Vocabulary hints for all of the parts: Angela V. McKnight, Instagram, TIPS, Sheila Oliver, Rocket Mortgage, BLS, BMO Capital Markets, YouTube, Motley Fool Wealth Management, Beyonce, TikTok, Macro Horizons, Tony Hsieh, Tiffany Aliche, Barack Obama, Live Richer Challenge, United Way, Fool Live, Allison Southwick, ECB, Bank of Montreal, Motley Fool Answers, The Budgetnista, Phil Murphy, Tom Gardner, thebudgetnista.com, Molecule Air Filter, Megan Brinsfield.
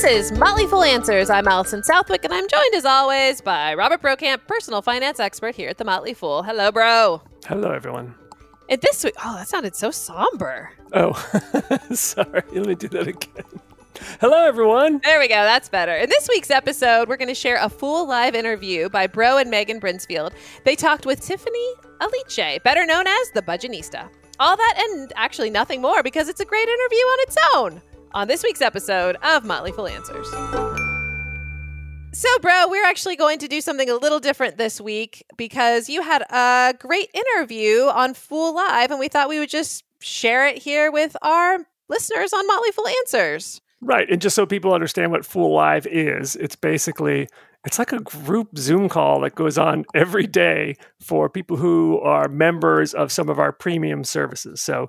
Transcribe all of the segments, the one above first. This is Motley Fool Answers. I'm Allison Southwick, and I'm joined as always by Robert Brokamp, personal finance expert here at The Motley Fool. Hello, bro. Hello, everyone. And this week, oh, that sounded so somber. Oh, sorry. Let me do that again. Hello, everyone. There we go. That's better. In this week's episode, we're going to share a Fool Live interview by Bro and Megan Brinsfield. They talked with Tiffany Aliche, better known as The Budgetnista. All that and actually nothing more, because it's a great interview on its own on this week's episode of Motley Fool Answers. So, bro, we're actually going to do something a little different this week because you had a great interview on Fool Live, and we thought we would just share it here with our listeners on Motley Fool Answers. Right. And just so people understand what Fool Live is, it's basically, it's like a group Zoom call that goes on every day for people who are members of some of our premium services. So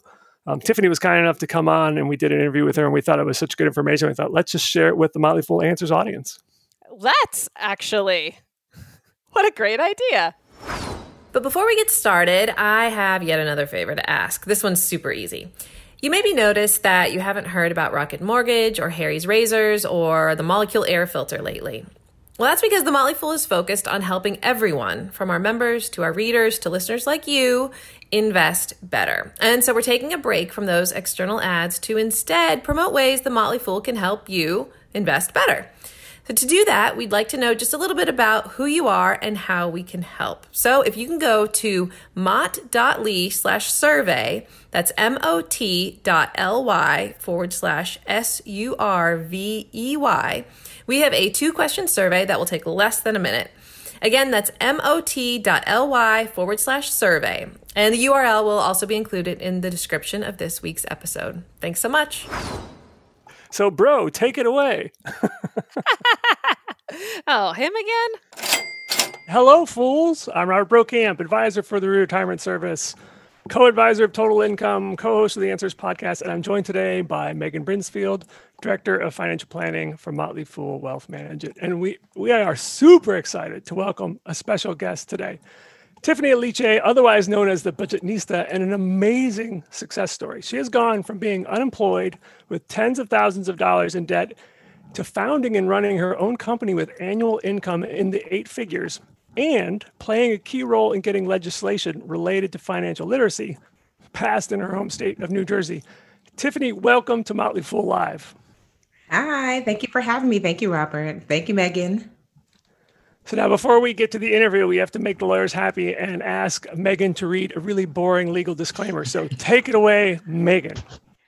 Tiffany was kind enough to come on, and we did an interview with her, and we thought it was such good information. We thought, let's just share it with the Motley Fool Answers audience. Let's actually. What a great idea. But before we get started, I have yet another favor to ask. This one's super easy. You maybe noticed that you haven't heard about Rocket Mortgage or Harry's Razors or the Molecule Air Filter lately. Well, that's because The Motley Fool is focused on helping everyone, from our members to our readers to listeners like you, invest better. And so we're taking a break from those external ads to instead promote ways The Motley Fool can help you invest better. So to do that, we'd like to know just a little bit about who you are and how we can help. So if you can go to mot.ly/survey, that's mot.ly/survey, we have a 2-question survey that will take less than a minute. Again, that's mot.ly/survey. And the URL will also be included in the description of this week's episode. Thanks so much. So, bro, take it away. Oh, him again? Hello, fools. I'm Robert Brokamp, advisor for the Retirement Service, co-advisor of Total Income, co-host of the Answers podcast, and I'm joined today by Megan Brinsfield, Director of Financial Planning for Motley Fool Wealth Management. And we are super excited to welcome a special guest today, Tiffany Aliche, otherwise known as the Budgetnista, and an amazing success story. She has gone from being unemployed with tens of thousands of dollars in debt to founding and running her own company with annual income in the 8 figures and playing a key role in getting legislation related to financial literacy passed in her home state of New Jersey. Tiffany, welcome to Motley Fool Live. Hi, thank you for having me. Thank you, Robert. Thank you, Megan. So now, before we get to the interview, we have to make the lawyers happy and ask Megan to read a really boring legal disclaimer. So take it away, Megan.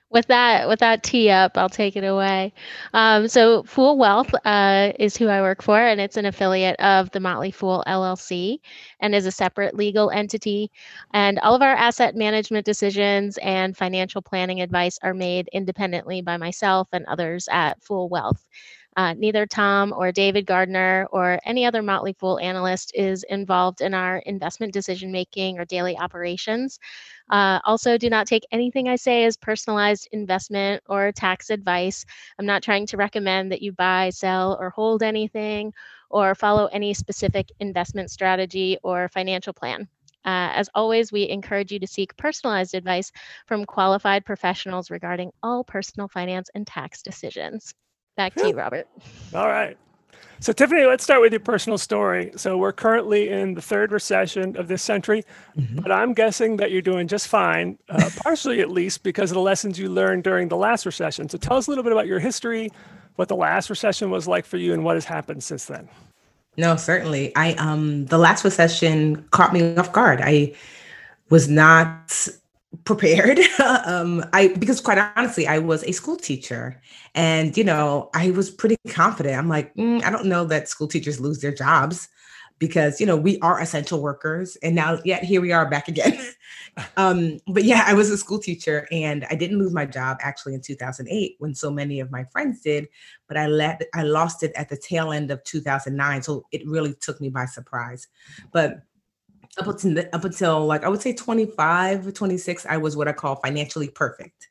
With that tee up, I'll take it away. So Fool Wealth is who I work for, and it's an affiliate of the Motley Fool LLC and is a separate legal entity. And all of our asset management decisions and financial planning advice are made independently by myself and others at Fool Wealth. Neither Tom or David Gardner or any other Motley Fool analyst is involved in our investment decision-making or daily operations. Also, do not take anything I say as personalized investment or tax advice. I'm not trying to recommend that you buy, sell, or hold anything or follow any specific investment strategy or financial plan. As always, we encourage you to seek personalized advice from qualified professionals regarding all personal finance and tax decisions. Back to you, Robert. All right. So, Tiffany, let's start with your personal story. So we're currently in the 3rd recession of this century, but I'm guessing that you're doing just fine, partially at least because of the lessons you learned during the last recession. So tell us a little bit about your history, what the last recession was like for you, and what has happened since then. No, certainly. The last recession caught me off guard. I was not prepared. Because quite honestly, I was a school teacher and, you know, I was pretty confident. I'm like, I don't know that school teachers lose their jobs because, you know, we are essential workers. And now yet here we are back again. But yeah, I was a school teacher and I didn't lose my job actually in 2008 when so many of my friends did, but I lost it at the tail end of 2009. So it really took me by surprise. But up until like, I would say 25, 26, I was what I call financially perfect.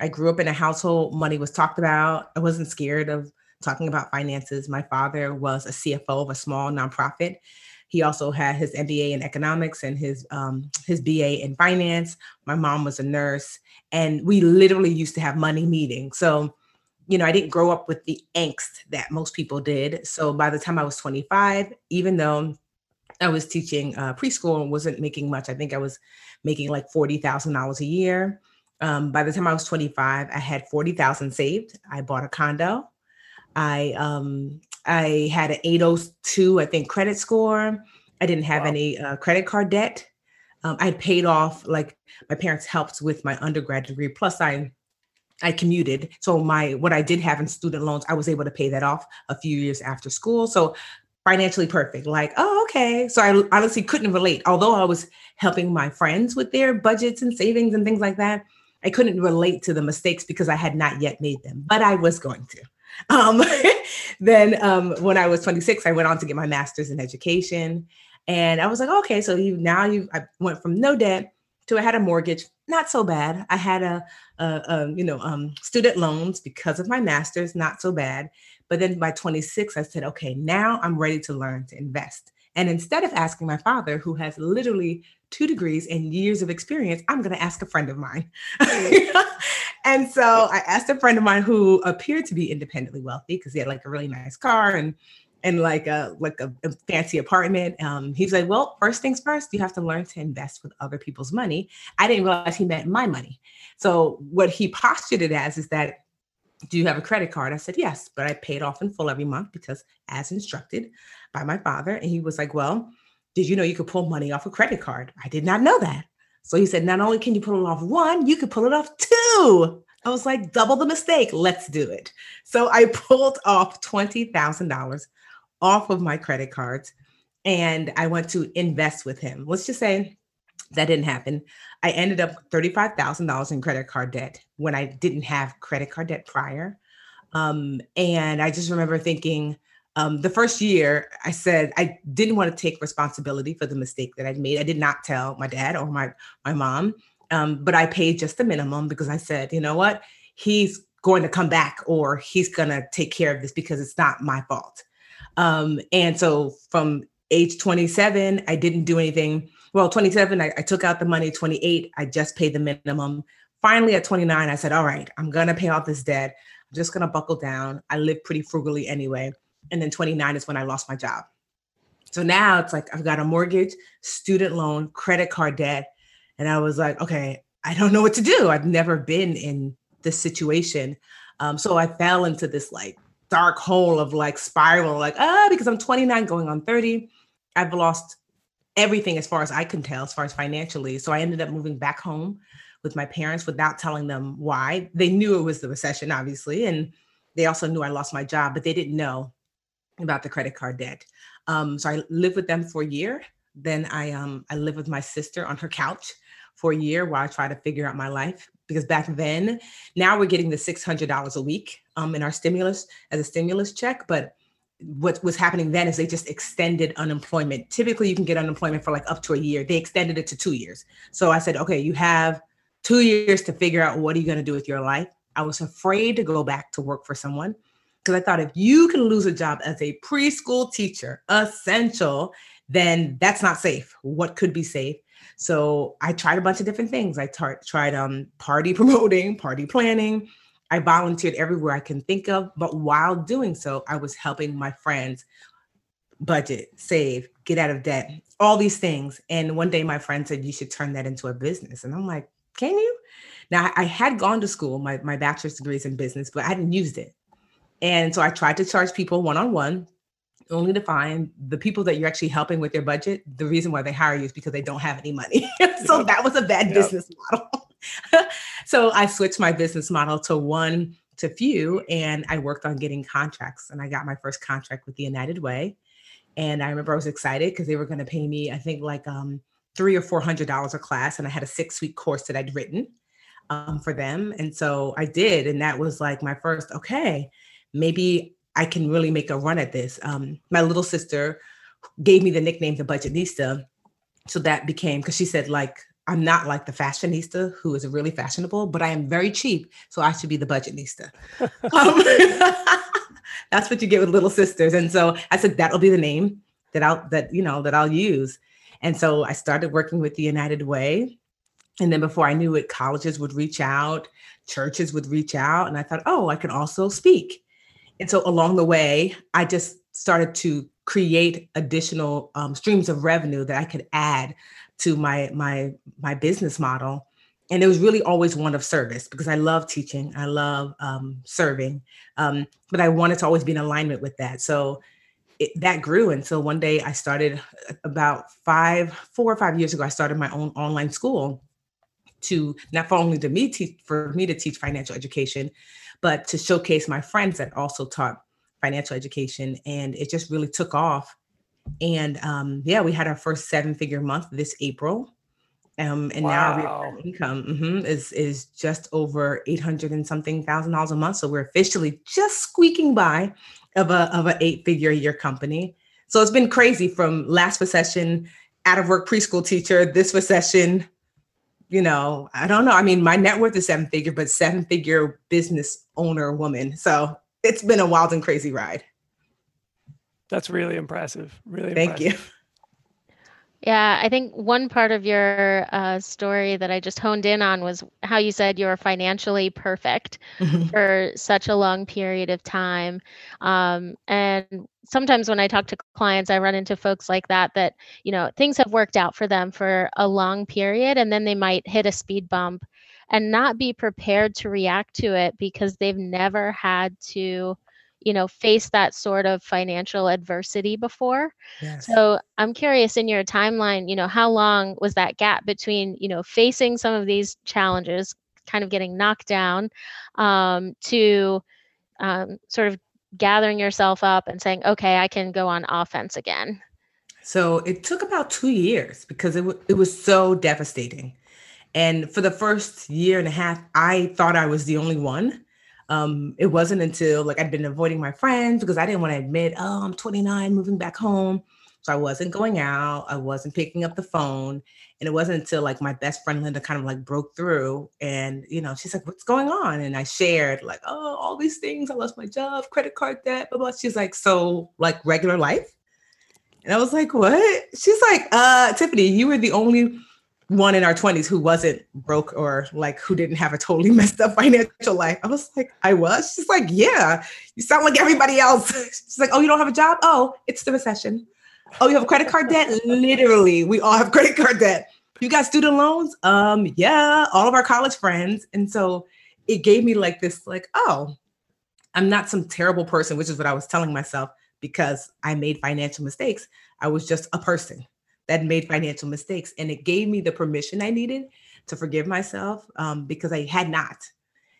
I grew up in a household, money was talked about. I wasn't scared of talking about finances. My father was a CFO of a small nonprofit. He also had his MBA in economics and his BA in finance. My mom was a nurse, and we literally used to have money meetings. So you know, I didn't grow up with the angst that most people did. So by the time I was 25, even though I was teaching preschool and wasn't making much, I think I was making like $40,000 a year. By the time I was 25, I had $40,000 saved. I bought a condo. I had an 802, I think, credit score. I didn't have any credit card debt. I paid off, like, my parents helped with my undergrad degree. Plus, I commuted. So what I did have in student loans, I was able to pay that off a few years after school. So financially perfect, like, oh, okay. So I honestly couldn't relate. Although I was helping my friends with their budgets and savings and things like that, I couldn't relate to the mistakes because I had not yet made them, but I was going to. Then when I was 26, I went on to get my master's in education. And I was like, okay, so I went from no debt to I had a mortgage. Not so bad. I had student loans because of my master's, not so bad. But then by 26, I said, okay, now I'm ready to learn to invest. And instead of asking my father, who has literally 2 degrees and years of experience, I'm going to ask a friend of mine. And so I asked a friend of mine who appeared to be independently wealthy because he had like a really nice car and like a fancy apartment. He's like, well, first things first, you have to learn to invest with other people's money. I didn't realize he meant my money. So what he postured it as is that, do you have a credit card? I said, yes, but I paid off in full every month because as instructed by my father. And he was like, well, did you know you could pull money off a credit card? I did not know that. So he said, not only can you pull it off one, you could pull it off two. I was like, double the mistake. Let's do it. So I pulled off $20,000 off of my credit cards, and I went to invest with him. Let's just say that didn't happen. I ended up $35,000 in credit card debt when I didn't have credit card debt prior. And I just remember thinking the first year I said I didn't want to take responsibility for the mistake that I'd made. I did not tell my dad or my mom, but I paid just the minimum because I said, you know what, he's going to come back or he's going to take care of this because it's not my fault. And so from age 27, I didn't do anything. Well, 27, I took out the money. 28, I just paid the minimum. Finally, at 29, I said, all right, I'm going to pay off this debt. I'm just going to buckle down. I live pretty frugally anyway. And then 29 is when I lost my job. So now it's like, I've got a mortgage, student loan, credit card debt. And I was like, okay, I don't know what to do. I've never been in this situation. So I fell into this like dark hole of like spiral, like, because I'm 29 going on 30. I've lost everything as far as I can tell, as far as financially. So I ended up moving back home with my parents without telling them why. They knew it was the recession, obviously. And they also knew I lost my job, but they didn't know about the credit card debt. So I lived with them for a year. Then I lived with my sister on her couch for a year while I tried to figure out my life. Because back then, now we're getting the $600 a week in our stimulus as a stimulus check. But what was happening then is they just extended unemployment. Typically, you can get unemployment for like up to a year. They extended it to 2 years. So I said, okay, you have 2 years to figure out what are you going to do with your life. I was afraid to go back to work for someone because I thought if you can lose a job as a preschool teacher, essential, then that's not safe. What could be safe? So I tried a bunch of different things. I tried party promoting, party planning. I volunteered everywhere I can think of. But while doing so, I was helping my friends budget, save, get out of debt, all these things. And one day my friend said, you should turn that into a business. And I'm like, can you? Now, I had gone to school, my bachelor's degree is in business, but I hadn't used it. And so I tried to charge people one-on-one, only to find the people that you're actually helping with their budget, the reason why they hire you is because they don't have any money. So that was a bad business model. So I switched my business model to one to few, and I worked on getting contracts, and I got my first contract with the United Way. And I remember I was excited because they were going to pay me, I think like $300 or $400 a class. And I had a 6-week course that I'd written for them. And so I did. And that was like my first, okay, maybe I can really make a run at this. My little sister gave me the nickname, The Budgetnista. So that became, because she said like, I'm not like the fashionista who is really fashionable, but I am very cheap. So I should be the budgetnista. That's what you get with little sisters. And so I said, that'll be the name that I'll use. And so I started working with the United Way. And then before I knew it, colleges would reach out churches would reach out, and I thought, oh, I can also speak. And so along the way, I just started to create additional streams of revenue that I could add to my business model. And it was really always one of service, because I love teaching. I love serving, but I wanted to always be in alignment with that. So that grew. And so one day I started, about 4 or 5 years ago, I started my own online school to not only for me to teach financial education, but to showcase my friends that also taught financial education. And it just really took off. And we had our first 7-figure month this April. And wow. Now our recurring income is just over $800,000 a month. So we're officially just squeaking by of an 8-figure a year company. So it's been crazy, from last recession, out of work preschool teacher, this recession, I don't know. I mean, my net worth is 7-figure, but 7-figure business owner woman. So it's been a wild and crazy ride. That's really impressive. Thank you. Yeah, I think one part of your story that I just honed in on was how you said you were financially perfect for such a long period of time. And sometimes when I talk to clients, I run into folks like that, things have worked out for them for a long period, and then they might hit a speed bump and not be prepared to react to it, because they've never had to face that sort of financial adversity before. Yes. So I'm curious, in your timeline, how long was that gap between, facing some of these challenges, kind of getting knocked down, to sort of gathering yourself up and saying, okay, I can go on offense again? So it took about 2 years, because it was so devastating. And for the first year and a half, I thought I was the only one. It wasn't until I'd been avoiding my friends, because I didn't want to admit, oh, I'm 29, moving back home. So I wasn't going out. I wasn't picking up the phone. And it wasn't until my best friend, Linda, kind of broke through, and, she's like, what's going on? And I shared oh, all these things. I lost my job, credit card debt, blah, blah. She's like, so regular life. And I was like, what? She's like, Tiffany, you were the only one in our 20s who wasn't broke, or who didn't have a totally messed up financial life. I was like, I was? She's like, yeah, you sound like everybody else. She's like, oh, you don't have a job? Oh, it's the recession. Oh, you have credit card debt? Literally, we all have credit card debt. You got student loans? Yeah, all of our college friends. And so it gave me oh, I'm not some terrible person, which is what I was telling myself, because I made financial mistakes. I was just a person that made financial mistakes. And it gave me the permission I needed to forgive myself, because I had not.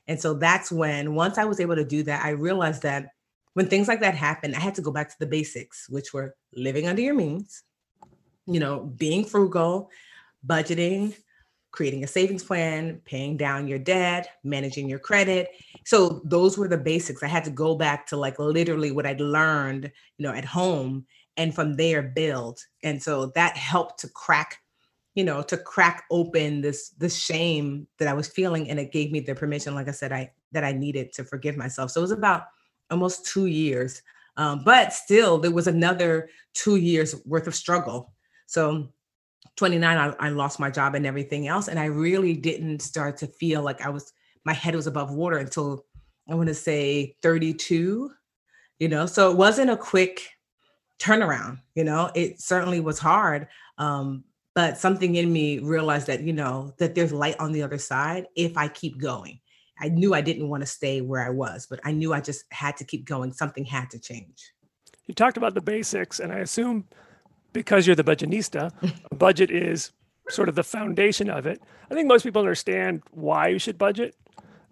And so that's when, once I was able to do that, I realized that when things like that happened, I had to go back to the basics, which were living under your means, being frugal, budgeting, creating a savings plan, paying down your debt, managing your credit. So those were the basics. I had to go back to literally what I'd learned, at home, and from there build. And so that helped to crack open this shame that I was feeling. And it gave me the permission, like I said, that I needed to forgive myself. So it was about almost 2 years, but still there was another 2 years worth of struggle. So 29, I lost my job and everything else. And I really didn't start to feel my head was above water until, I want to say, 32, so it wasn't a quick turnaround. It certainly was hard. But something in me realized that, that there's light on the other side if I keep going. I knew I didn't want to stay where I was, but I knew I just had to keep going. Something had to change. You talked about the basics, and I assume because you're the budgetnista, a budget is sort of the foundation of it. I think most people understand why you should budget,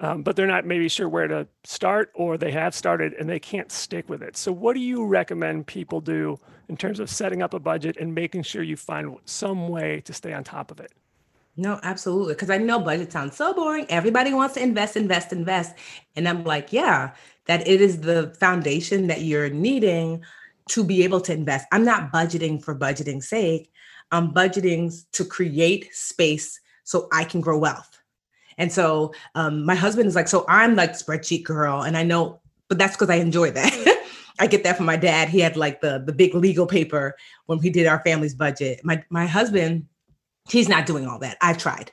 but they're not maybe sure where to start, or they have started and they can't stick with it. So what do you recommend people do in terms of setting up a budget and making sure you find some way to stay on top of it? No, absolutely. Because I know budget sounds so boring. Everybody wants to invest. And I'm like, yeah, that it is the foundation that you're needing to be able to invest. I'm not budgeting for budgeting's sake. I'm budgeting to create space so I can grow wealth. And so my husband is like, so I'm spreadsheet girl. And I know, but that's because I enjoy that. I get that from my dad. He had the big legal paper when we did our family's budget. My husband He's not doing all that. I've tried.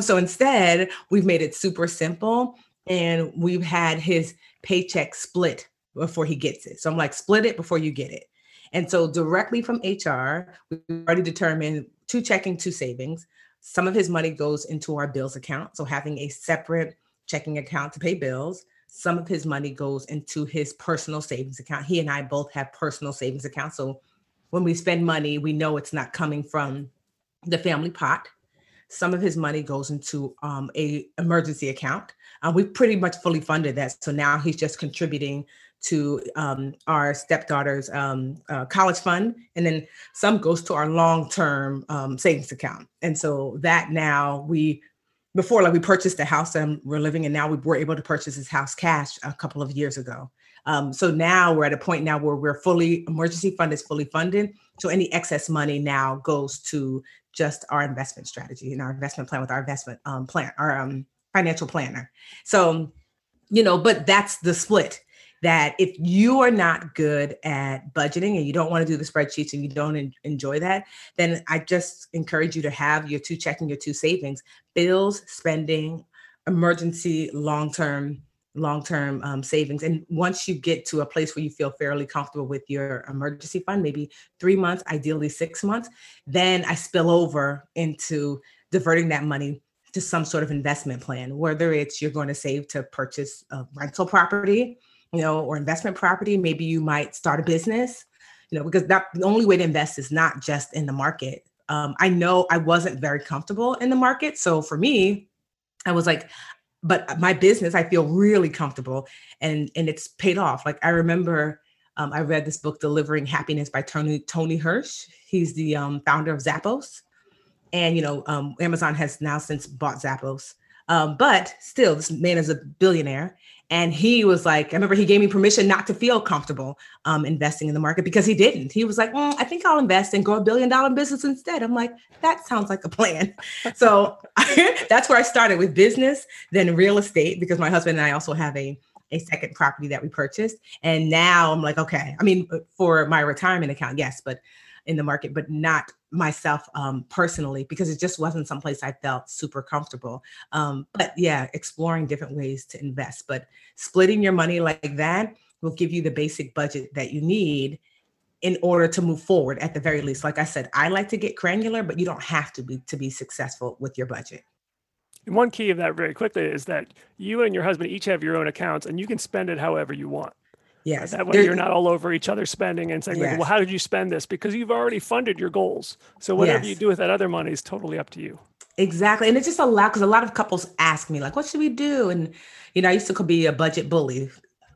So instead, we've made it super simple, and we've had his paycheck split before he gets it. So I'm like, split it before you get it. And so directly from HR, we've already determined 2 checking, 2 savings. Some of his money goes into our bills account. So having a separate checking account to pay bills. Some of his money goes into his personal savings account. He and I both have personal savings accounts. So when we spend money, we know it's not coming from the family pot. Some of his money goes into a emergency account. We've pretty much fully funded that. So now he's just contributing to our stepdaughter's college fund. And then some goes to our long-term savings account. And so that now before we purchased the house that we're living in now, we were able to purchase his house cash a couple of years ago. So now we're at a point now where we're fully, emergency fund is fully funded. So any excess money now goes to just our investment strategy and our investment plan with our investment plan, our financial planner. So, but that's the split. That if you are not good at budgeting and you don't want to do the spreadsheets and you don't enjoy that, then I just encourage you to have your 2 checking, your 2 savings, bills, spending, emergency, long-term savings. And once you get to a place where you feel fairly comfortable with your emergency fund, maybe 3 months, ideally 6 months, then I spill over into diverting that money to some sort of investment plan, whether it's you're going to save to purchase a rental property, or investment property. Maybe you might start a business, because the only way to invest is not just in the market. I know I wasn't very comfortable in the market. So for me, I was like, but my business, I feel really comfortable and it's paid off. Like I remember I read this book, Delivering Happiness by Tony Hsieh. He's the founder of Zappos. And, Amazon has now since bought Zappos. But still, this man is a billionaire. And he was like, I remember he gave me permission not to feel comfortable investing in the market because he didn't. He was like, I think I'll invest and grow $1 billion business instead. I'm like, that sounds like a plan. So that's where I started with business, then real estate, because my husband and I also have a second property that we purchased. And now I'm like, okay, I mean, for my retirement account, yes, but in the market, but not myself personally, because it just wasn't someplace I felt super comfortable. But yeah, exploring different ways to invest, but splitting your money like that will give you the basic budget that you need in order to move forward at the very least. Like I said, I like to get granular, but you don't have to be successful with your budget. And one key of that very quickly is that you and your husband each have your own accounts and you can spend it however you want. Yes. That way you're not all over each other spending and saying, yes, well, how did you spend this? Because you've already funded your goals. So whatever you do with that other money is totally up to you. Exactly. And it's just because a lot of couples ask me like, what should we do? And, I used to be a budget bully,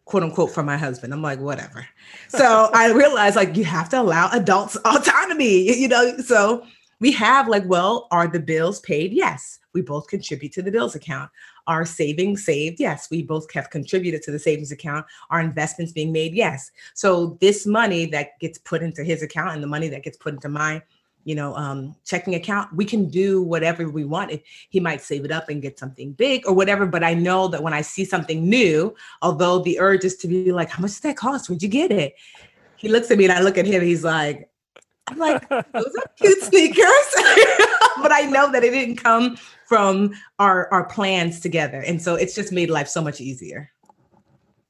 quote unquote, for my husband. I'm like, whatever. So I realized you have to allow adults autonomy, so we have are the bills paid? Yes. We both contribute to the bills account. Our savings saved? Yes. We both have contributed to the savings account. Our investments being made? Yes. So this money that gets put into his account and the money that gets put into my, checking account, we can do whatever we want. If he might save it up and get something big or whatever. But I know that when I see something new, although the urge is to be like, how much did that cost? Where'd you get it? He looks at me and I look at him. He's like, I'm like, those are cute sneakers. But I know that it didn't come from our plans together. And so it's just made life so much easier.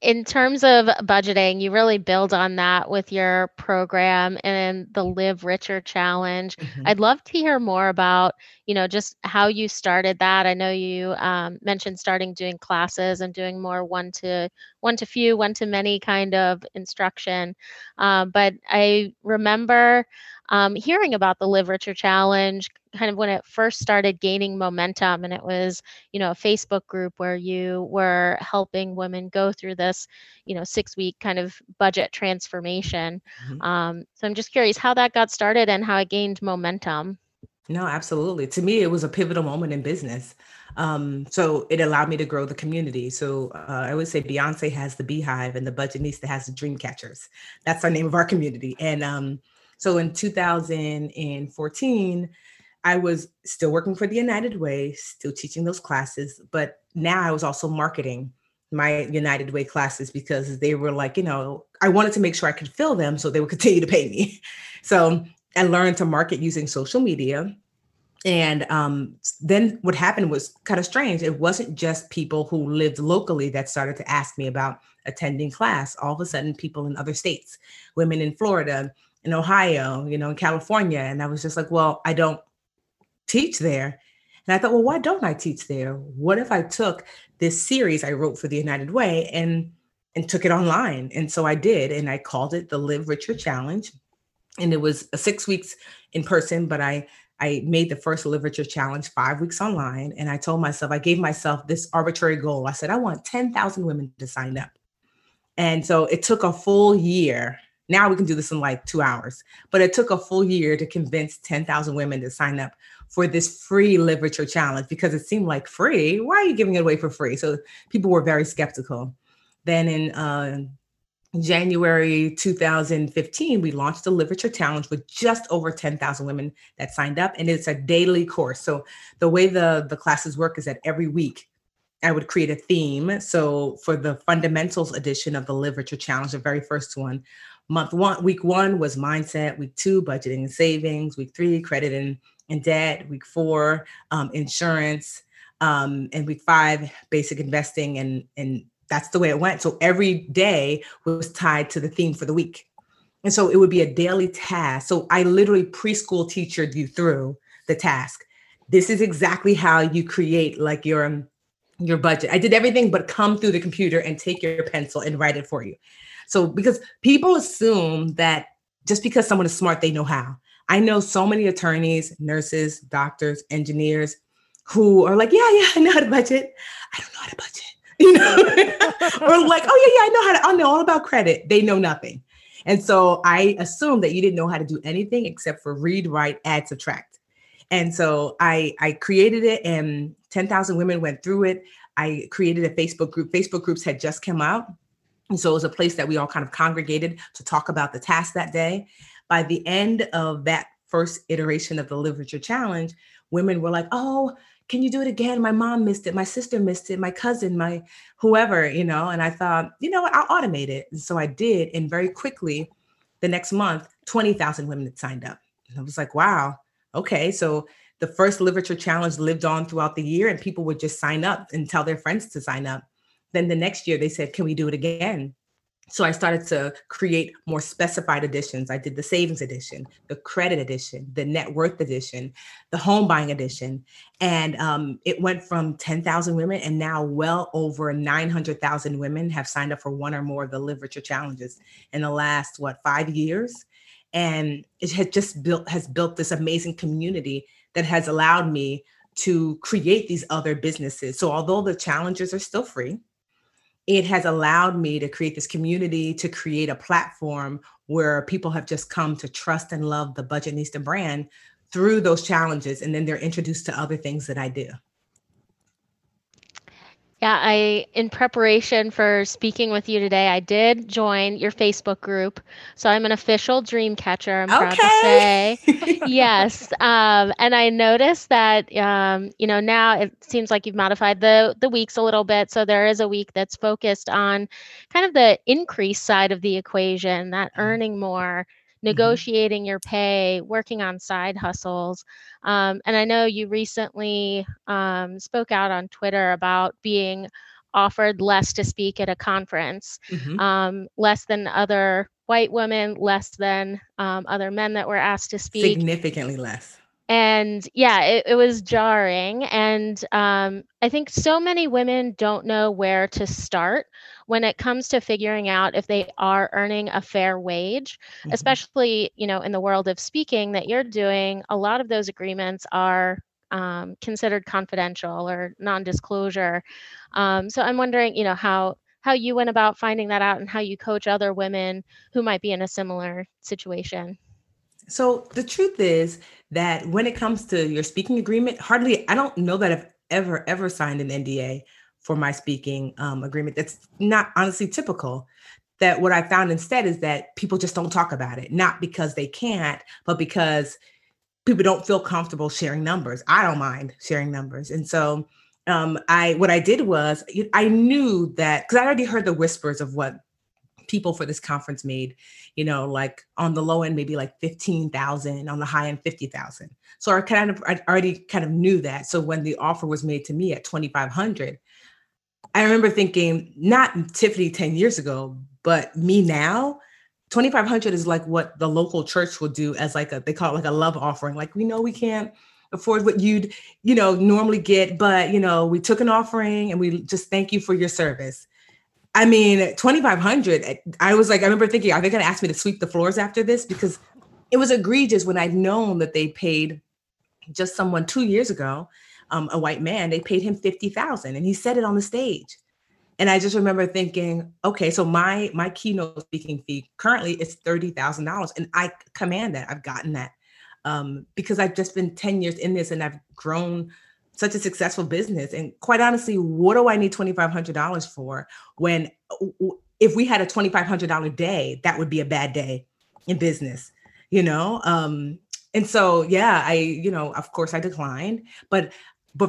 In terms of budgeting, you really build on that with your program and the Live Richer Challenge. Mm-hmm. I'd love to hear more about, just how you started that. I know you mentioned starting doing classes and doing more one to few, one to many kind of instruction. But I remember hearing about the Live Richer Challenge kind of when it first started gaining momentum. And it was, a Facebook group where you were helping women go through this, 6-week kind of budget transformation. Mm-hmm. So I'm just curious how that got started and how it gained momentum. No, absolutely. To me, it was a pivotal moment in business. So it allowed me to grow the community. So I would say Beyonce has the Beehive and the Budgetnista has the Dream Catchers. That's our name of our community. And, so in 2014, I was still working for the United Way, still teaching those classes, but now I was also marketing my United Way classes because they were like, I wanted to make sure I could fill them so they would continue to pay me. So I learned to market using social media. And then what happened was kind of strange. It wasn't just people who lived locally that started to ask me about attending class. All of a sudden, people in other states, women in Florida, in Ohio, you know, in California. And I was just like, well, I don't teach there. And I thought, well, why don't I teach there? What if I took this series I wrote for the United Way and took it online? And so I did. And I called it the Live Richer Challenge. And it was 6 weeks in person, but I made the first Live Richer Challenge 5 weeks online. And I told myself, I gave myself this arbitrary goal. I said, I want 10,000 women to sign up. And so it took a full year. Now we can do this in like 2 hours, but it took a full year to convince 10,000 women to sign up for this free Live Richer Challenge, because it seemed like free. Why are you giving it away for free? So people were very skeptical. Then in January 2015, we launched the Live Richer Challenge with just over 10,000 women that signed up. And it's a daily course. So the way the classes work is that every week I would create a theme. So for the fundamentals edition of the Live Richer Challenge, the very first one, week one was mindset, week two, budgeting and savings, week three, credit and debt, week four, insurance, and week five, basic investing. And that's the way it went. So every day was tied to the theme for the week. And so it would be a daily task. So I literally preschool teachered you through the task. This is exactly how you create like your budget. I did everything but come through the computer and take your pencil and write it for you. So because people assume that just because someone is smart, they know how. I know so many attorneys, nurses, doctors, engineers who are like, yeah, I know how to budget. I don't know how to budget. You know, or like, I know all about credit. They know nothing. And so I assumed that you didn't know how to do anything except for read, write, add, subtract. And so I created it, and 10,000 women went through it. I created a Facebook group. Facebook groups had just come out. And so it was a place that we all kind of congregated to talk about the task that day. By the end of that first iteration of the Live Richer Challenge, women were like, oh, can you do it again? My mom missed it. My sister missed it. My cousin, my whoever, you know. And I thought, you know what? I'll automate it. And so I did. And very quickly, the next month, 20,000 women had signed up. And I was like, wow, okay. So the first Live Richer Challenge lived on throughout the year, and people would just sign up and tell their friends to sign up. Then the next year they said, can we do it again? So I started to create more specified editions. I did the savings edition, the credit edition, the net worth edition, the home buying edition. And it went from 10,000 women, and now well over 900,000 women have signed up for one or more of the Live Richer Challenges in the last, 5 years. And it has built this amazing community that has allowed me to create these other businesses. So although the challenges are still free, it has allowed me to create this community, to create a platform where people have just come to trust and love the Budgetnista brand through those challenges. And then they're introduced to other things that I do. Yeah, in preparation for speaking with you today, I did join your Facebook group. So I'm an official dream catcher, I'm proud to say. Yes. And I noticed that, now it seems like you've modified the weeks a little bit. So there is a week that's focused on kind of the increase side of the equation, that earning more, negotiating your pay, working on side hustles. And I know you recently spoke out on Twitter about being offered less to speak at a conference, less than other white women, less than other men that were asked to speak. Significantly less. And yeah, it was jarring. And I think so many women don't know where to start when it comes to figuring out if they are earning a fair wage, especially, in the world of speaking that you're doing. A lot of those agreements are considered confidential or non-disclosure. So I'm wondering, how you went about finding that out and how you coach other women who might be in a similar situation. So the truth is that when it comes to your speaking agreement, I don't know that I've ever signed an NDA for my speaking agreement. That's not honestly typical. That what I found instead is that people just don't talk about it, not because they can't, but because people don't feel comfortable sharing numbers. I don't mind sharing numbers. And so what I did was I knew that, because I already heard the whispers of what people for this conference made, you know, like on the low end, maybe like 15,000, on the high end, 50,000. So I already kind of knew that. So when the offer was made to me at 2,500, I remember thinking, not Tiffany 10 years ago, but me now, 2,500 is like what the local church will do as like they call it like a love offering. Like, we know we can't afford what you'd, you know, normally get, but, you know, we took an offering and we just thank you for your service. I mean, 2,500, I was like, I remember thinking, are they going to ask me to sweep the floors after this? Because it was egregious when I'd known that they paid just someone 2 years ago, a white man, they paid him $50,000 and he said it on the stage. And I just remember thinking, okay, so my keynote speaking fee currently is $30,000. And I command that. I've gotten that because I've just been 10 years in this and I've grown such a successful business. And quite honestly, what do I need $2,500 for when, if we had a $2,500 day, that would be a bad day in business, you know? And so, yeah, I, you know, of course I declined, but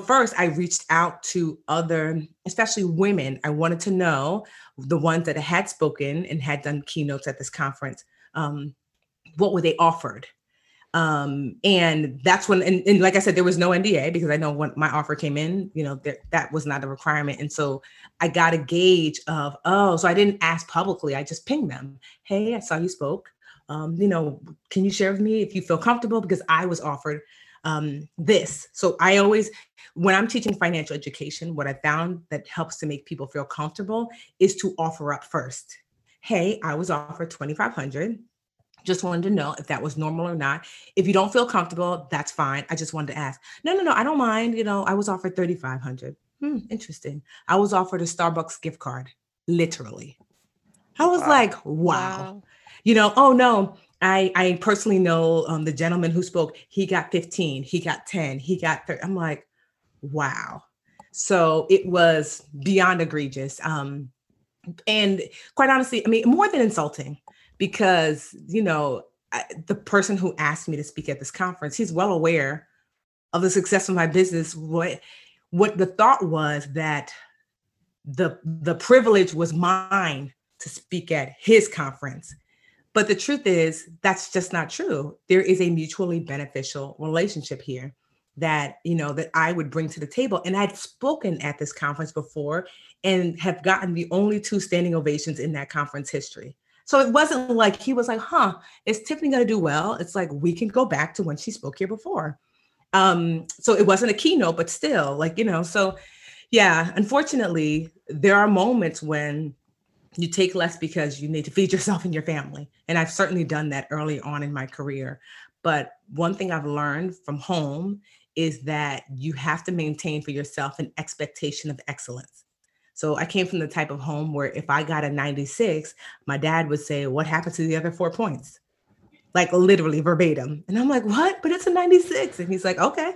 first I reached out to other, especially women. I wanted to know the ones that had spoken and had done keynotes at this conference. What were they offered? And that's when, and like I said, there was no NDA because I know when my offer came in, you know, that was not a requirement. And so I got a gauge of, so I didn't ask publicly. I just pinged them. Hey, I saw you spoke. You know, can you share with me if you feel comfortable? Because I was offered this. So I always, when I'm teaching financial education, what I found that helps to make people feel comfortable is to offer up first. Hey, I was offered $2,500. Just wanted to know if that was normal or not. If you don't feel comfortable, that's fine. I just wanted to ask. No, I don't mind. You know, I was offered $3,500. Interesting. I was offered a Starbucks gift card, literally. I was like, wow. You know, oh no, I personally know the gentleman who spoke, he got 15, he got 10, he got 30. I'm like, wow. So it was beyond egregious. And quite honestly, I mean, more than insulting. Because, you know, the person who asked me to speak at this conference, he's well aware of the success of my business. What the thought was that the privilege was mine to speak at his conference. But the truth is, that's just not true. There is a mutually beneficial relationship here that, you know, that I would bring to the table. And I'd spoken at this conference before and have gotten the only two standing ovations in that conference history. So it wasn't like he was like, is Tiffany going to do well? It's like, we can go back to when she spoke here before. So it wasn't a keynote, but still, like, you know, so yeah, unfortunately, there are moments when you take less because you need to feed yourself and your family. And I've certainly done that early on in my career. But one thing I've learned from home is that you have to maintain for yourself an expectation of excellence. So I came from the type of home where if I got a 96, my dad would say, what happened to the other 4 points? Like literally verbatim. And I'm like, what? But it's a 96. And he's like, okay,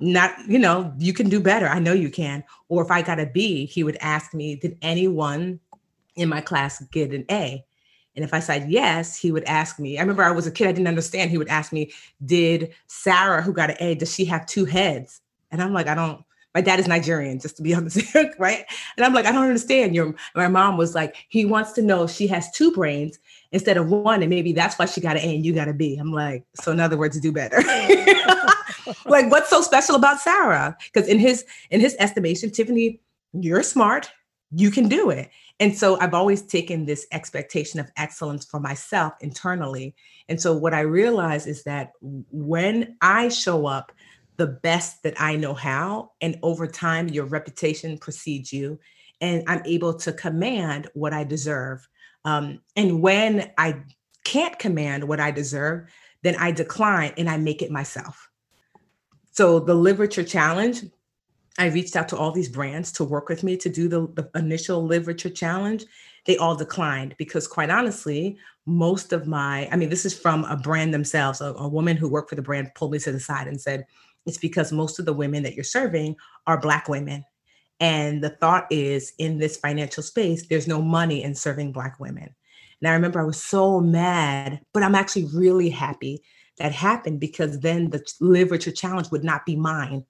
not, you know, you can do better. I know you can. Or if I got a B, he would ask me, did anyone in my class get an A? And if I said yes, he would ask me, I remember I was a kid, I didn't understand. He would ask me, did Sarah, who got an A, does she have two heads? And I'm like, my dad is Nigerian, just to be honest, right? And I'm like, I don't understand. My mom was like, he wants to know if she has two brains instead of one, and maybe that's why she got an A and you got a B. I'm like, so in other words, do better. Like, what's so special about Sarah? Because in his estimation, Tiffany, you're smart, you can do it. And so I've always taken this expectation of excellence for myself internally. And so what I realize is that when I show up the best that I know how, and over time, your reputation precedes you, and I'm able to command what I deserve. And when I can't command what I deserve, then I decline and I make it myself. So the Live Richer Challenge, I reached out to all these brands to work with me to do the initial Live Richer Challenge. They all declined because quite honestly, most of this is from a brand themselves. A woman who worked for the brand pulled me to the side and said, it's because most of the women that you're serving are Black women. And the thought is, in this financial space, there's no money in serving Black women. And I remember I was so mad, but I'm actually really happy that happened because then the Live Richer Challenge would not be mine.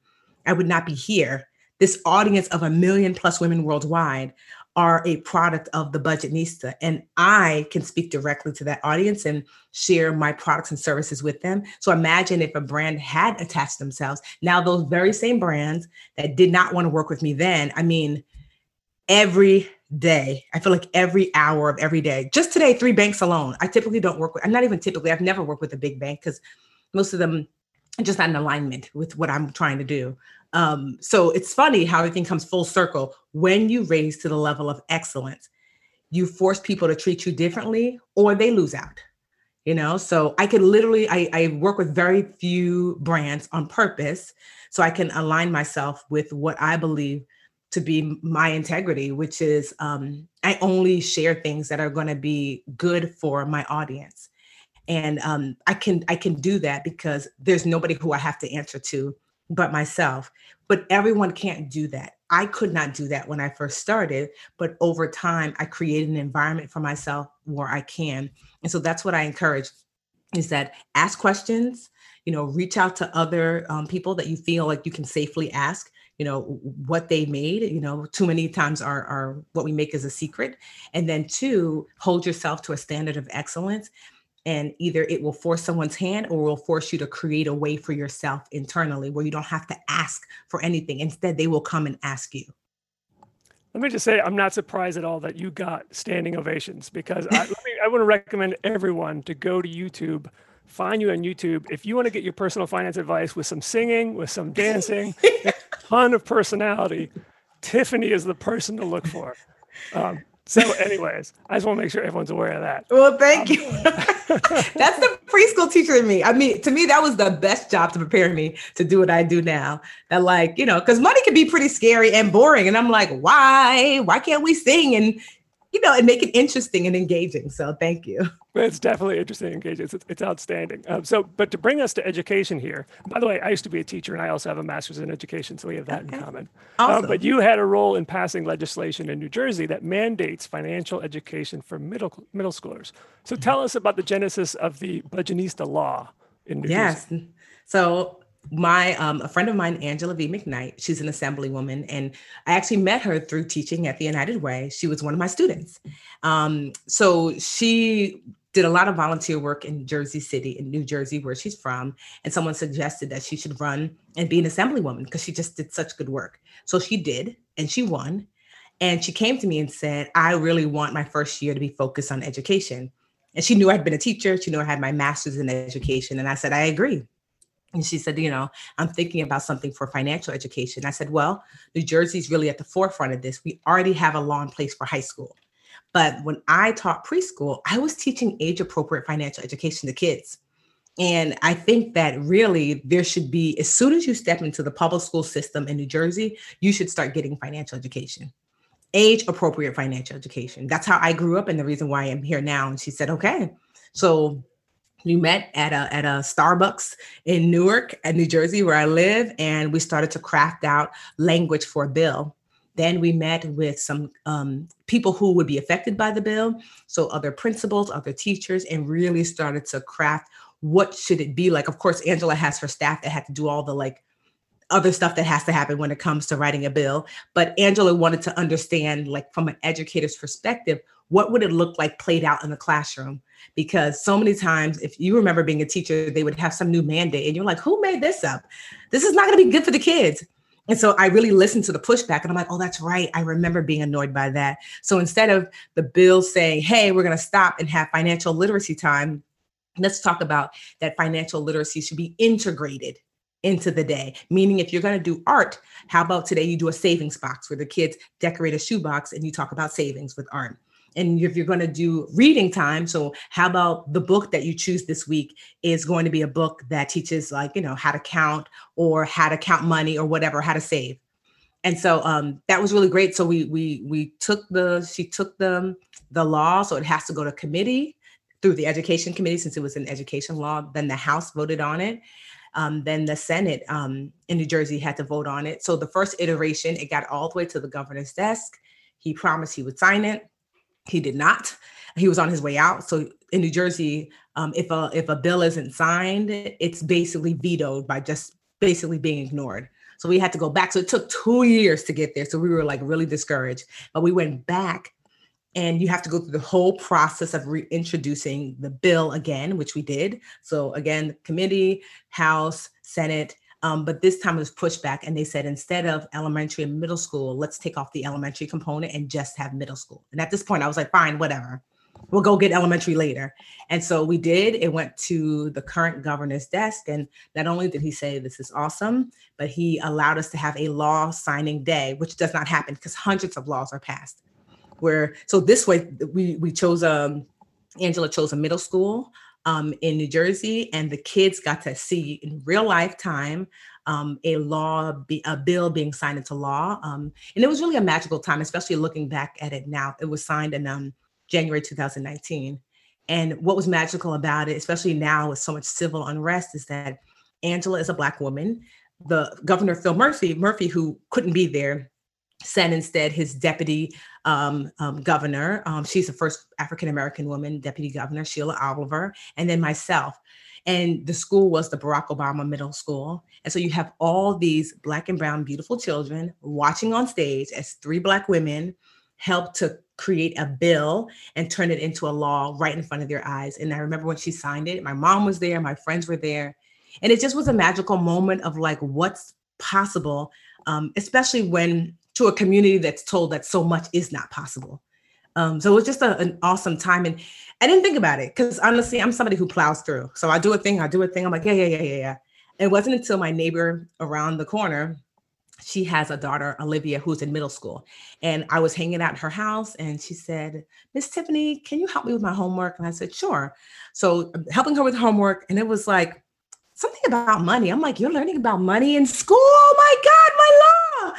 I would not be here. This audience of 1 million plus women worldwide are a product of the Budgetnista. And I can speak directly to that audience and share my products and services with them. So imagine if a brand had attached themselves. Now, those very same brands that did not want to work with me then, I mean, every day, I feel like every hour of every day, just today, 3 banks alone. I typically don't work with, I'm not even typically, I've never worked with a big bank because most of them are just not in alignment with what I'm trying to do. So it's funny how everything comes full circle. When you raise to the level of excellence, you force people to treat you differently or they lose out, you know? So I could literally, I work with very few brands on purpose so I can align myself with what I believe to be my integrity, which is I only share things that are going to be good for my audience. And I can do that because there's nobody who I have to answer to but myself. But everyone can't do that. I could not do that when I first started, but over time I created an environment for myself where I can. And so that's what I encourage is that ask questions, you know, reach out to other people that you feel like you can safely ask, you know, what they made, you know, too many times our what we make is a secret. And then 2, hold yourself to a standard of excellence. And either it will force someone's hand or will force you to create a way for yourself internally where you don't have to ask for anything. Instead, they will come and ask you. Let me just say, I'm not surprised at all that you got standing ovations because I want to recommend everyone to go to YouTube, find you on YouTube. If you want to get your personal finance advice with some singing, with some dancing, a ton of personality, Tiffany is the person to look for. So anyways, I just want to make sure everyone's aware of that. Well, thank you. That's the preschool teacher in me. I mean, to me, that was the best job to prepare me to do what I do now. That like, you know, because money can be pretty scary and boring. And I'm like, why? Why can't we sing and, you know, and make it interesting and engaging? So thank you. It's definitely interesting and engaging. It's outstanding. But to bring us to education here, by the way, I used to be a teacher and I also have a master's in education. So we have that in common. Awesome. But you had a role in passing legislation in New Jersey that mandates financial education for middle schoolers. So tell us about the genesis of the Budgetnista law in New Jersey. Yes. So my a friend of mine, Angela V. McKnight, she's an assemblywoman, and I actually met her through teaching at the United Way. She was one of my students. So she did a lot of volunteer work in Jersey City, in New Jersey, where she's from. And someone suggested that she should run and be an assemblywoman because she just did such good work. So she did, and she won. And she came to me and said, I really want my first year to be focused on education. And she knew I'd been a teacher. She knew I had my master's in education. And I said, I agree. And she said, you know, I'm thinking about something for financial education. I said, well, New Jersey's really at the forefront of this. We already have a law in place for high school. But when I taught preschool, I was teaching age-appropriate financial education to kids. And I think that really there should be, as soon as you step into the public school system in New Jersey, you should start getting financial education, age-appropriate financial education. That's how I grew up and the reason why I'm here now. And she said, okay, so we met at a Starbucks in Newark, at New Jersey, where I live, and we started to craft out language for a bill. Then we met with some people who would be affected by the bill, so other principals, other teachers, and really started to craft what should it be like. Of course, Angela has her staff that had to do all the like other stuff that has to happen when it comes to writing a bill. But Angela wanted to understand, like from an educator's perspective, what would it look like played out in the classroom? Because so many times, if you remember being a teacher, they would have some new mandate and you're like, who made this up? This is not going to be good for the kids. And so I really listened to the pushback and I'm like, oh, that's right. I remember being annoyed by that. So instead of the bill saying, hey, we're going to stop and have financial literacy time, let's talk about that financial literacy should be integrated into the day. Meaning if you're going to do art, how about today you do a savings box where the kids decorate a shoebox and you talk about savings with art. And if you're going to do reading time, so how about the book that you choose this week is going to be a book that teaches like, you know, how to count or how to count money or whatever, how to save. And so that was really great. So we took the law. So it has to go to committee through the education committee, since it was an education law. Then the House voted on it. Then the Senate in New Jersey had to vote on it. So the first iteration, it got all the way to the governor's desk. He promised he would sign it. He did not. He was on his way out. So in New Jersey, if a bill isn't signed, it's basically vetoed by just basically being ignored. So we had to go back. So it took 2 years to get there. So we were like really discouraged, but we went back and you have to go through the whole process of reintroducing the bill again, which we did. So again, committee, House, Senate, but this time it was pushed back and they said, instead of elementary and middle school, let's take off the elementary component and just have middle school. And at this point I was like, fine, whatever. We'll go get elementary later. And so we did. It went to the current governor's desk. And not only did he say, this is awesome, but he allowed us to have a law signing day, which does not happen because hundreds of laws are passed. So this way we chose, Angela chose a middle school in New Jersey, and the kids got to see in real life time a bill being signed into law. And it was really a magical time, especially looking back at it now. It was signed in January 2019. And what was magical about it, especially now with so much civil unrest, is that Angela is a Black woman. The governor, Phil Murphy, who couldn't be there, sent instead his deputy governor. She's the first African-American woman, deputy governor, Sheila Oliver, and then myself. And the school was the Barack Obama Middle School. And so you have all these Black and brown beautiful children watching on stage as three Black women helped to create a bill and turn it into a law right in front of their eyes. And I remember when she signed it, my mom was there, my friends were there. And it just was a magical moment of like, what's possible, especially when to a community that's told that so much is not possible. So it was just an awesome time. And I didn't think about it because honestly, I'm somebody who plows through. So I do a thing. I'm like, yeah. It wasn't until my neighbor around the corner, she has a daughter, Olivia, who's in middle school. And I was hanging out at her house and she said, Miss Tiffany, can you help me with my homework? And I said, sure. So I'm helping her with homework. And it was like something about money. I'm like, you're learning about money in school? Oh my God, my law.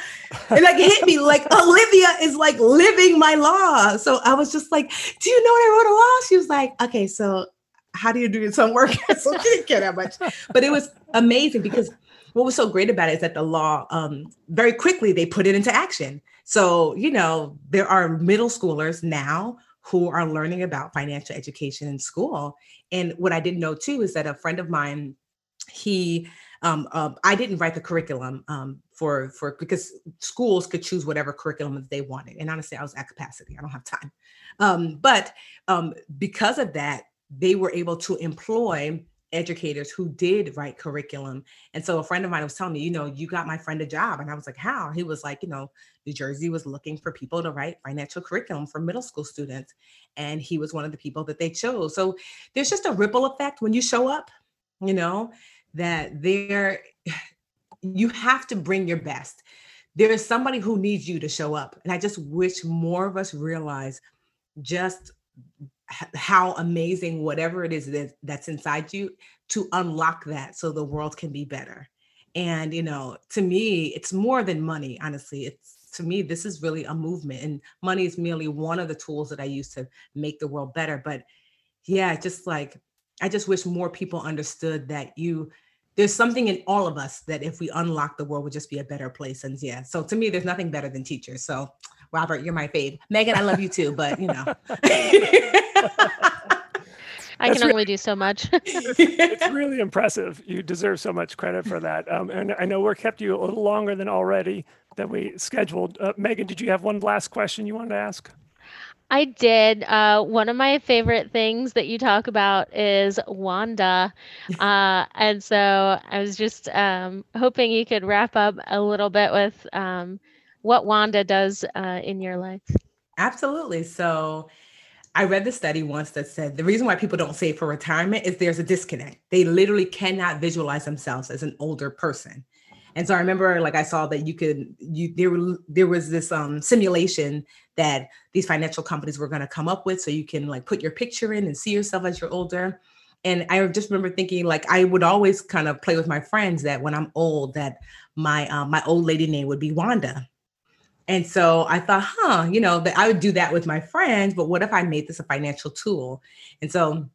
And like, it hit me like Olivia is like living my law. So I was just like, do you know what I wrote a law? She was like, okay, so how do you do your homework? So she didn't care that much, but it was amazing because what was so great about it is that the law, very quickly, they put it into action. So, there are middle schoolers now who are learning about financial education in school. And what I didn't know too, is that a friend of mine, I didn't write the curriculum because schools could choose whatever curriculum they wanted. And honestly, I was at capacity. I don't have time. But because of that, they were able to employ educators who did write curriculum. And so a friend of mine was telling me, you got my friend a job. And I was like, how? He was like, New Jersey was looking for people to write financial curriculum for middle school students. And he was one of the people that they chose. So there's just a ripple effect when you show up, that you have to bring your best. There is somebody who needs you to show up. And I just wish more of us realize just how amazing whatever it is that's inside you to unlock that so the world can be better. And, to me, it's more than money, honestly. To me, this is really a movement, and money is merely one of the tools that I use to make the world better. But yeah, just like, I just wish more people understood that there's something in all of us that if we unlock, the world would just be a better place. And yeah, so to me, there's nothing better than teachers. So Robert, you're my fave. Megan, I love you too, but I can only do so much. It's really impressive. You deserve so much credit for that. And I know we're kept you a little longer than we scheduled. Megan, did you have one last question you wanted to ask? I did. One of my favorite things that you talk about is Wanda. And so I was just hoping you could wrap up a little bit with what Wanda does in your life. Absolutely. So I read the study once that said the reason why people don't save for retirement is there's a disconnect. They literally cannot visualize themselves as an older person. And so I remember I saw that there was this simulation that these financial companies were going to come up with. So you can put your picture in and see yourself as you're older. And I just remember thinking I would always kind of play with my friends that when I'm old, that my old lady name would be Wanda. And so I thought, that I would do that with my friends, but what if I made this a financial tool? And so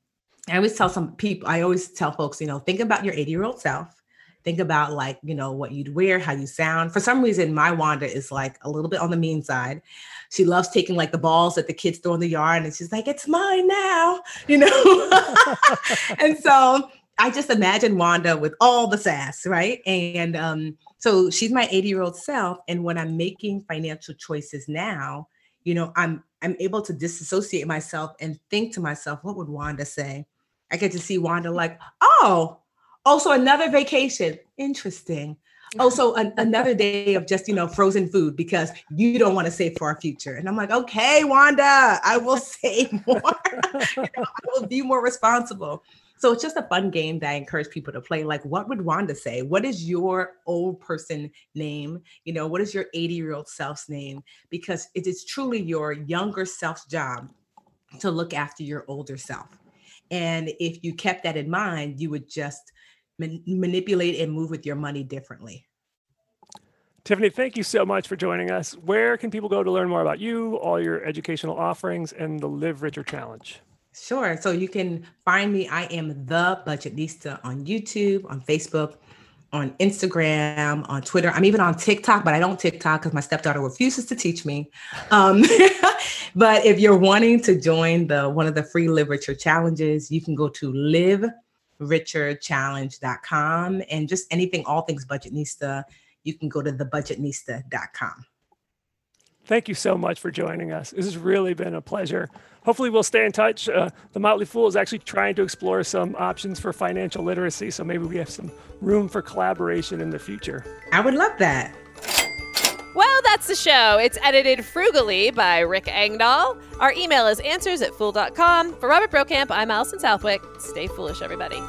I always tell folks, think about your 80-year-old self, think about what you'd wear, how you sound. For some reason, my Wanda is a little bit on the mean side. She loves taking the balls that the kids throw in the yard and she's like, it's mine now, And so I just imagine Wanda with all the sass, right? And so she's my 80-year-old self. And when I'm making financial choices now, you know, I'm able to disassociate myself and think to myself, what would Wanda say? I get to see Wanda like, oh, so another vacation. Interesting. Also, another day of just, you know, frozen food because you don't want to save for our future. And I'm like, okay, Wanda, I will save more. You know, I will be more responsible. So it's just a fun game that I encourage people to play. Like, what would Wanda say? What is your old person name? You know, what is your 80-year-old self's name? Because it is truly your younger self's job to look after your older self. And if you kept that in mind, you would just manipulate and move with your money differently. Tiffany, thank you so much for joining us. Where can people go to learn more about you, all your educational offerings, and the Live Richer Challenge? Sure. So you can find me. I am The Budgetnista on YouTube, on Facebook, on Instagram, on Twitter. I'm even on TikTok, but I don't TikTok because my stepdaughter refuses to teach me. But if you're wanting to join one of the free Live Richer Challenges, you can go to LiveRicherChallenge.com, and just anything, all things Budgetnista, you can go to thebudgetnista.com. Thank you so much for joining us. This has really been a pleasure. Hopefully we'll stay in touch. The Motley Fool is actually trying to explore some options for financial literacy, so maybe we have some room for collaboration in the future. I would love that. Well, that's the show. It's edited frugally by Rick Engdahl. Our email is answers@fool.com. For Robert Brokamp, I'm Allison Southwick. Stay foolish, everybody.